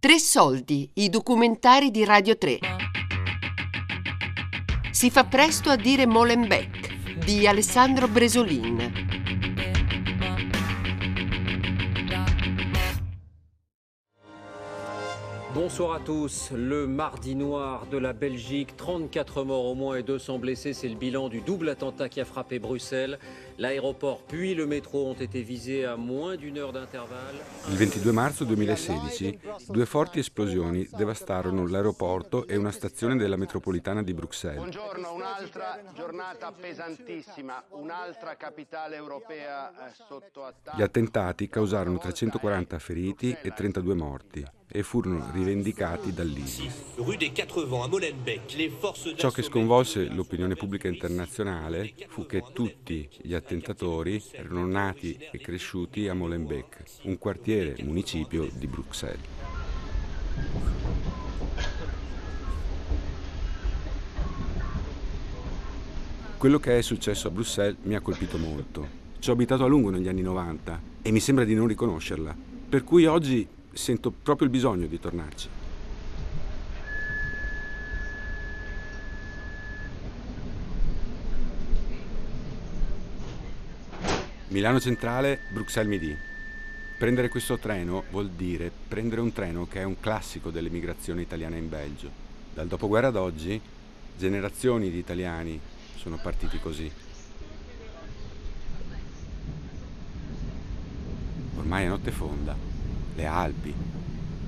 Tre soldi, i documentari di Radio 3. Si fa presto a dire Molenbeek di Alessandro Bresolin. Bonsoir à tous. Le mardi noir de la Belgique, 34 morts au moins et 200 blessés, c'est le bilan du double attentat qui a frappé Bruxelles. L'aeroporto puis le metro ont été visés a moins d'une heure d'intervallo. Il 22 marzo 2016 due forti esplosioni devastarono l'aeroporto e una stazione della metropolitana di Bruxelles. Buongiorno, un'altra giornata pesantissima, un'altra capitale europea sotto attacco. Gli attentati causarono 340 feriti e 32 morti e furono rivendicati dall'ISIS. Ciò che sconvolse l'opinione pubblica internazionale fu che tutti gli attentatori erano nati e cresciuti a Molenbeek, un quartiere municipio di Bruxelles. Quello che è successo a Bruxelles mi ha colpito molto. Ci ho abitato a lungo negli anni 90 e mi sembra di non riconoscerla, per cui oggi sento proprio il bisogno di tornarci. Milano Centrale, Bruxelles Midi. Prendere questo treno vuol dire prendere un treno che è un classico dell'emigrazione italiana in Belgio. Dal dopoguerra ad oggi, generazioni di italiani sono partiti così. Ormai è notte fonda, le Alpi,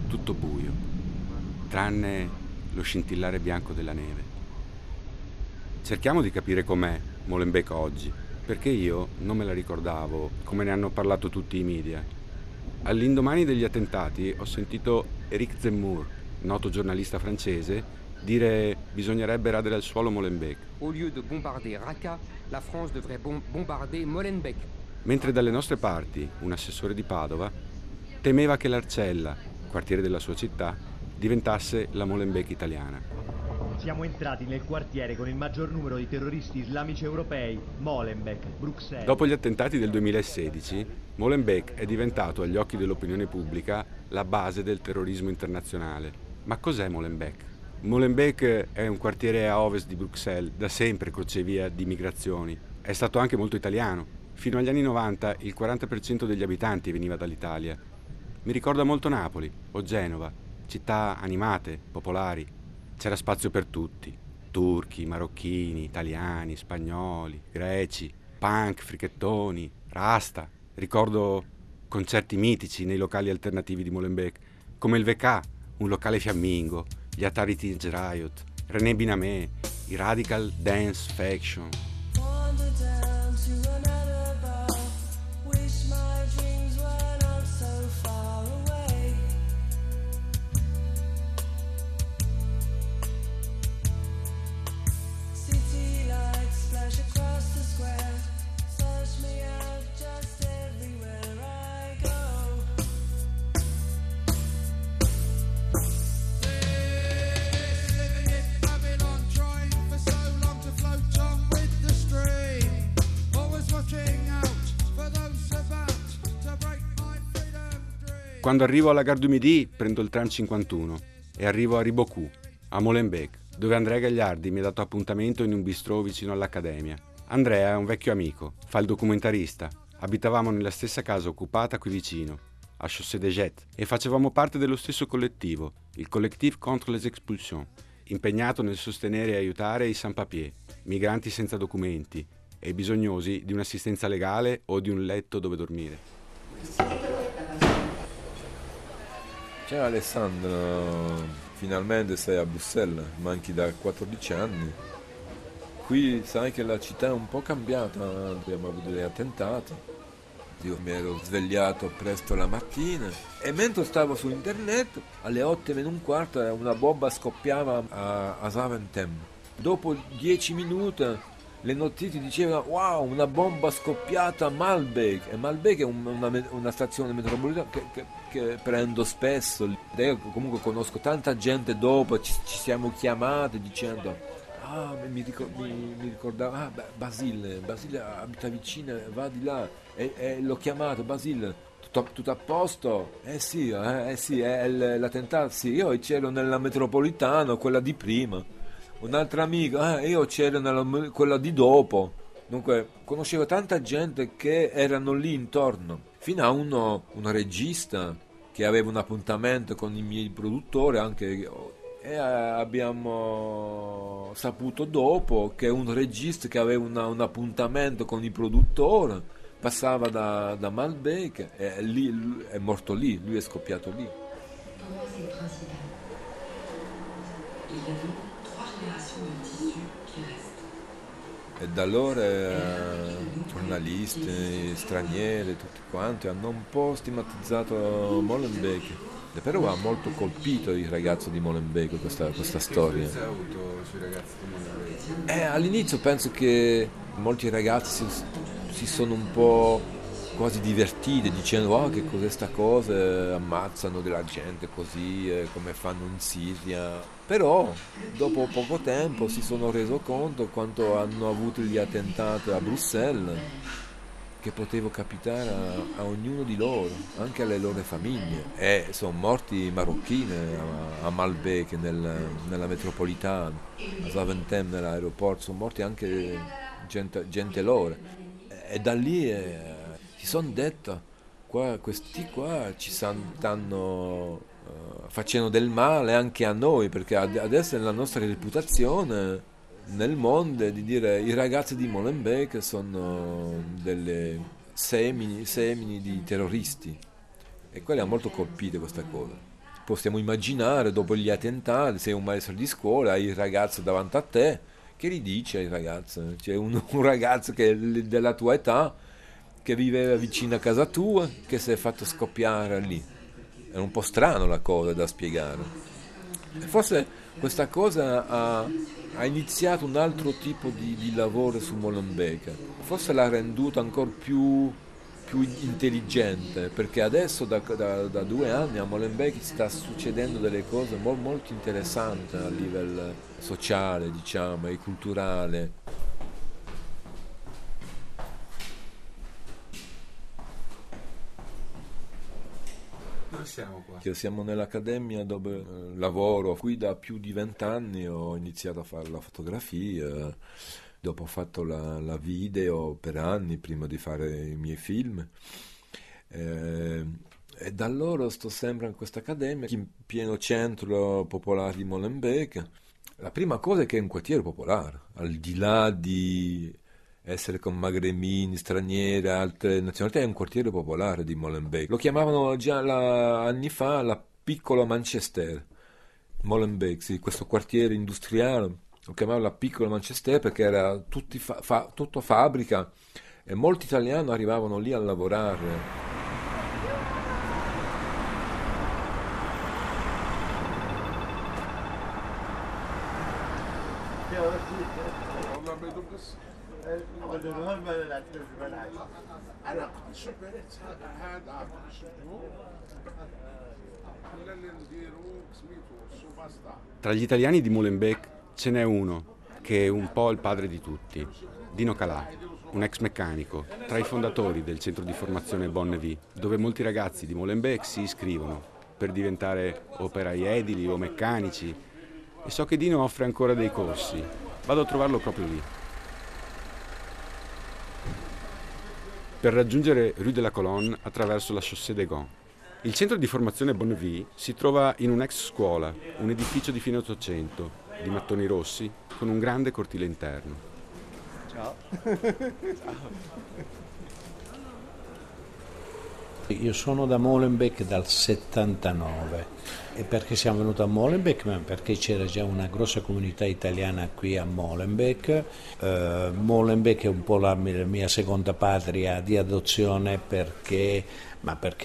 tutto buio, tranne lo scintillare bianco della neve. Cerchiamo di capire com'è Molenbeek oggi, perché io non me la ricordavo, come ne hanno parlato tutti i media. All'indomani degli attentati ho sentito Eric Zemmour, noto giornalista francese, dire bisognerebbe radere al suolo Molenbeek. Au lieu de bombarder Raqqa, la France devrait bombarder Molenbeek. Mentre dalle nostre parti, un assessore di Padova temeva che l'Arcella, quartiere della sua città, diventasse la Molenbeek italiana. Siamo entrati nel quartiere con il maggior numero di terroristi islamici europei, Molenbeek, Bruxelles. Dopo gli attentati del 2016, Molenbeek è diventato agli occhi dell'opinione pubblica la base del terrorismo internazionale. Ma cos'è Molenbeek? Molenbeek è un quartiere a ovest di Bruxelles, da sempre crocevia di migrazioni. È stato anche molto italiano. Fino agli anni 90 il 40% degli abitanti veniva dall'Italia. Mi ricorda molto Napoli o Genova, città animate, popolari. C'era spazio per tutti, turchi, marocchini, italiani, spagnoli, greci, punk, frichettoni, rasta. Ricordo concerti mitici nei locali alternativi di Molenbeek, come il VK, un locale fiammingo, gli Atari Teenage Riot, René Binamè, i Radical Dance Faction. Quando arrivo alla Gare du Midi prendo il tram 51 e arrivo a Riboku, a Molenbeek, dove Andrea Gagliardi mi ha dato appuntamento in un bistrò vicino all'Accademia. Andrea è un vecchio amico, fa il documentarista. Abitavamo nella stessa casa occupata qui vicino, a Chaussée Déjet, e facevamo parte dello stesso collettivo, il Collectif Contre les Expulsions, impegnato nel sostenere e aiutare i sans-papiers, migranti senza documenti e bisognosi di un'assistenza legale o di un letto dove dormire. Ciao Alessandro, finalmente sei a Bruxelles, manchi da 14 anni. Qui sai che la città è un po' cambiata, abbiamo avuto degli attentati. Io mi ero svegliato presto la mattina e mentre stavo su internet, alle 8:15 una bomba scoppiava a Zaventem. Dopo 10 minuti le notizie dicevano wow, una bomba scoppiata a Malbec. E Malbec è una stazione metropolitana che prendo spesso. Io comunque conosco tanta gente dopo, ci siamo chiamati dicendo mi ricordavo, Basile abita vicino, va di là, e l'ho chiamato Basile, Tutto a posto? Eh sì, è l'attentato, sì, io c'ero nella metropolitana, quella di prima. Un'altra amica, io c'ero nella quella di dopo. Dunque, conoscevo tanta gente che erano lì intorno, fino a un regista che aveva un appuntamento con i miei produttori anche, e abbiamo saputo dopo che un regista che aveva un appuntamento con i produttori passava da Malbec e lì è morto lì, lui è scoppiato lì. E da allora giornalisti, stranieri, tutti quanti hanno un po' stigmatizzato Molenbeek. Però ha molto colpito il ragazzo di Molenbeek questa storia. Che avuto sui ragazzi di Molenbeek? All'inizio penso che molti ragazzi si sono un po' quasi divertite dicendo che cos'è sta cosa, ammazzano della gente così, come fanno in Siria. Però dopo poco tempo si sono reso conto quanto hanno avuto gli attentati a Bruxelles, che poteva capitare a ognuno di loro, anche alle loro famiglie. E sono morti marocchini a Malbec, nella metropolitana, a Zaventem nell'aeroporto, sono morti anche gente loro. E da lì si sono detto, questi qua ci stanno facendo del male anche a noi, perché adesso è la nostra reputazione nel mondo di dire i ragazzi di Molenbeek sono delle semini di terroristi. E quelli ha molto colpito questa cosa. Possiamo immaginare, dopo gli attentati, sei un maestro di scuola, hai il ragazzo davanti a te, che gli dice ai ragazzi? C'è un ragazzo che è della tua età, che vive vicino a casa tua, che si è fatto scoppiare lì. È un po' strano la cosa da spiegare. E forse questa cosa ha iniziato un altro tipo di lavoro su Molenbeek. Forse l'ha renduta ancora più intelligente, perché adesso da 2 anni a Molenbeek sta succedendo delle cose molto interessanti a livello sociale, diciamo, e culturale. Dove siamo qua? Che siamo nell'accademia dove lavoro. Qui da più di 20 anni ho iniziato a fare la fotografia, dopo ho fatto la video per anni prima di fare i miei film. E da allora sto sempre in questa accademia, in pieno centro popolare di Molenbeek. La prima cosa è che è un quartiere popolare, al di là di essere con magremini, stranieri, altre nazionalità, è un quartiere popolare di Molenbeek. Lo chiamavano già anni fa la piccola Manchester. Molenbeek, sì, questo quartiere industriale, lo chiamavano la piccola Manchester perché era tutto fabbrica e molti italiani arrivavano lì a lavorare. Tra gli italiani di Molenbeek ce n'è uno che è un po' il padre di tutti, Dino Calà, un ex meccanico, tra i fondatori del centro di formazione Bonnevie, dove molti ragazzi di Molenbeek si iscrivono per diventare operai edili o meccanici, e so che Dino offre ancora dei corsi. Vado a trovarlo proprio lì. Per raggiungere Rue de la Colonne attraverso la Chaussée des Gons. Il centro di formazione Bonnevie si trova in un'ex scuola, un edificio di fine Ottocento, di mattoni rossi, con un grande cortile interno. Ciao. Io sono da Molenbeek dal 79. E perché siamo venuti a Molenbeek? Perché c'era già una grossa comunità italiana qui a Molenbeek. Molenbeek è un po' la mia seconda patria di adozione perché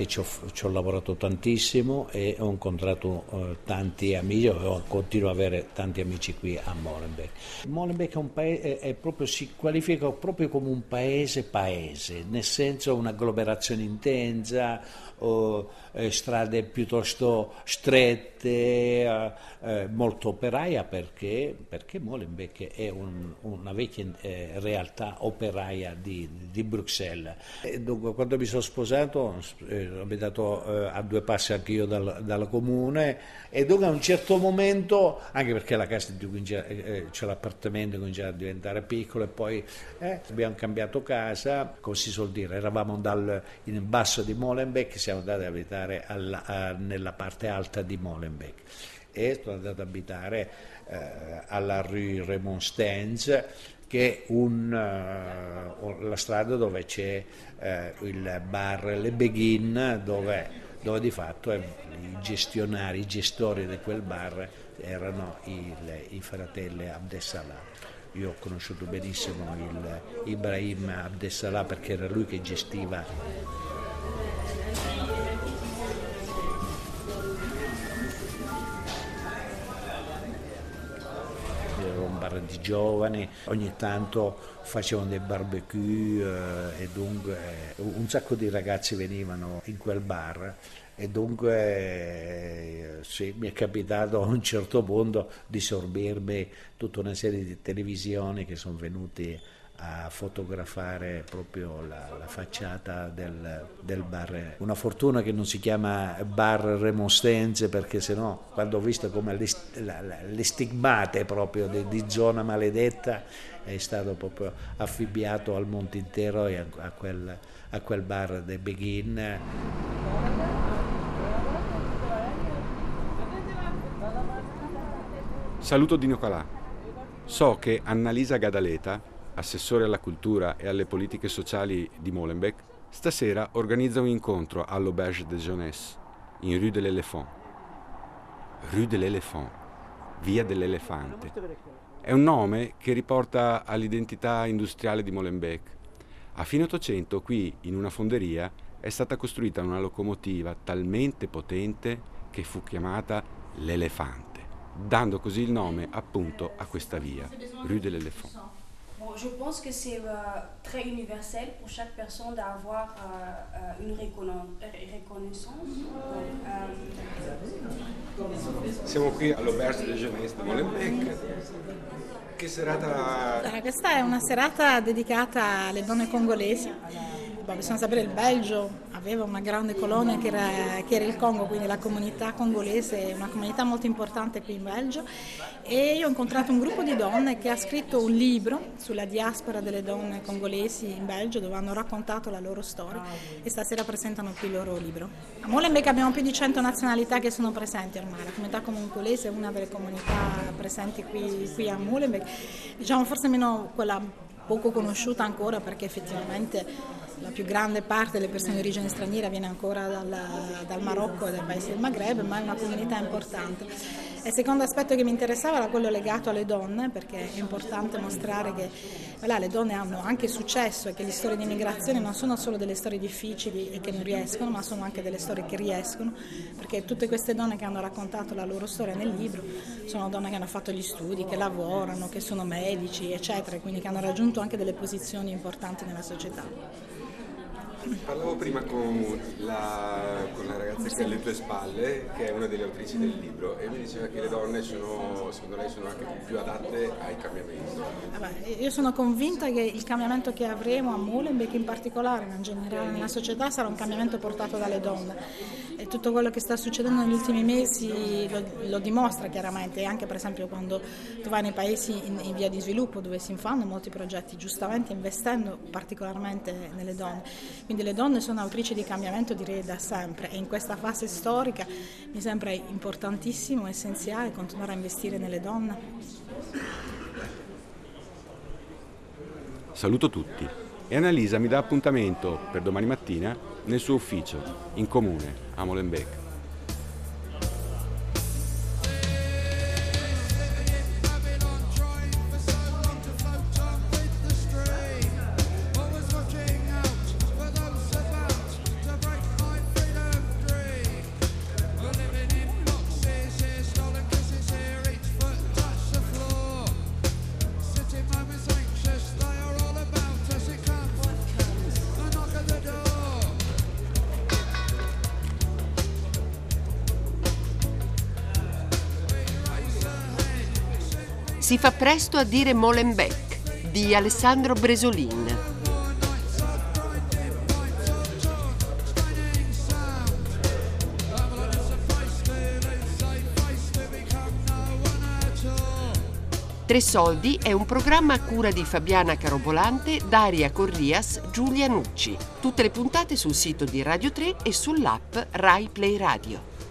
ci ho lavorato tantissimo e ho incontrato tanti amici, continuo ad avere tanti amici qui a Molenbeek. Molenbeek è un paese, si qualifica proprio come un paese, nel senso un'agglomerazione intensa, strade piuttosto strette, molto operaia, perché Molenbeek è una vecchia realtà operaia di Bruxelles. E dunque, quando mi sono sposato, abitato a due passi anche io dalla comune, e dunque a un certo momento, anche perché la casa di cui c'è l'appartamento cominciava a diventare piccolo, e poi abbiamo cambiato casa, come si suol dire, eravamo in basso di Molenbeek, siamo andati ad abitare nella parte alta di Molenbeek, e sono andato ad abitare alla Rue Raymond Stenz, che è la strada dove c'è il bar Le Beguin, dove di fatto i gestori di quel bar erano i fratelli Abdesalah. Io ho conosciuto benissimo il Ibrahim Abdesalah, perché era lui che gestiva. Era un bar di giovani, ogni tanto facevano dei barbecue, e dunque un sacco di ragazzi venivano in quel bar. E dunque sì, mi è capitato a un certo punto di sorbirmi tutta una serie di televisioni che sono venuti a fotografare proprio la facciata del bar. Una fortuna che non si chiama bar Raymond Stenz, perché sennò, quando ho visto come le stigmate proprio di zona maledetta, è stato proprio affibbiato al Monte Intero e a quel bar dei Beguin. Saluto Dino Calà. So che Annalisa Gadaleta, assessore alla cultura e alle politiche sociali di Molenbeek, stasera organizza un incontro all'Auberge de Jeunesse, in Rue de l'Elefant. Rue de l'Elefant, via dell'elefante. È un nome che riporta all'identità industriale di Molenbeek. A fine Ottocento, qui, in una fonderia, è stata costruita una locomotiva talmente potente che fu chiamata l'Elefante, dando così il nome appunto a questa via, Rue de l'Elefant. Je pense que c'est très universel pour chaque personne d'avoir une reconnaissance. Siamo qui all'Auberge de Jeunesse di Molenbeek. Che serata? Questa è una serata dedicata alle donne congolesi. Bisogna sapere, il Belgio aveva una grande colonia che era il Congo, quindi la comunità congolese è una comunità molto importante qui in Belgio, e io ho incontrato un gruppo di donne che ha scritto un libro sulla diaspora delle donne congolesi in Belgio, dove hanno raccontato la loro storia, e stasera presentano qui il loro libro. A Molenbeek abbiamo più di 100 nazionalità che sono presenti ormai, la comunità congolese è una delle comunità presenti qui a Molenbeek, diciamo forse meno quella poco conosciuta ancora, perché effettivamente la più grande parte delle persone di origine straniera viene ancora dal Marocco e dai paesi del Maghreb, ma è una comunità importante. E il secondo aspetto che mi interessava era quello legato alle donne, perché è importante mostrare che le donne hanno anche successo e che le storie di immigrazione non sono solo delle storie difficili e che non riescono, ma sono anche delle storie che riescono, perché tutte queste donne che hanno raccontato la loro storia nel libro sono donne che hanno fatto gli studi, che lavorano, che sono medici, eccetera, quindi che hanno raggiunto anche delle posizioni importanti nella società. Parlavo prima con la ragazza che è alle tue spalle, che è una delle autrici del libro, e mi diceva che le donne secondo lei sono anche più adatte ai cambiamenti. Io sono convinta che il cambiamento che avremo a Molenbeek, in particolare, ma in generale nella società, sarà un cambiamento portato dalle donne, e tutto quello che sta succedendo negli ultimi mesi lo dimostra chiaramente, anche per esempio quando tu vai nei paesi in via di sviluppo, dove si fanno molti progetti, giustamente investendo particolarmente nelle donne. Quindi le donne sono autrici di cambiamento, direi, da sempre, e in questa fase storica mi sembra importantissimo, essenziale continuare a investire nelle donne. Saluto tutti, e Annalisa mi dà appuntamento per domani mattina nel suo ufficio in comune a Molenbeek. Si fa presto a dire Molenbeek di Alessandro Bresolin. TRE SOLDI è un programma a cura di Fabiana Carobolante, Daria Corrias, Giulia Nucci. Tutte le puntate sul sito di Radio 3 e sull'app Rai Play Radio.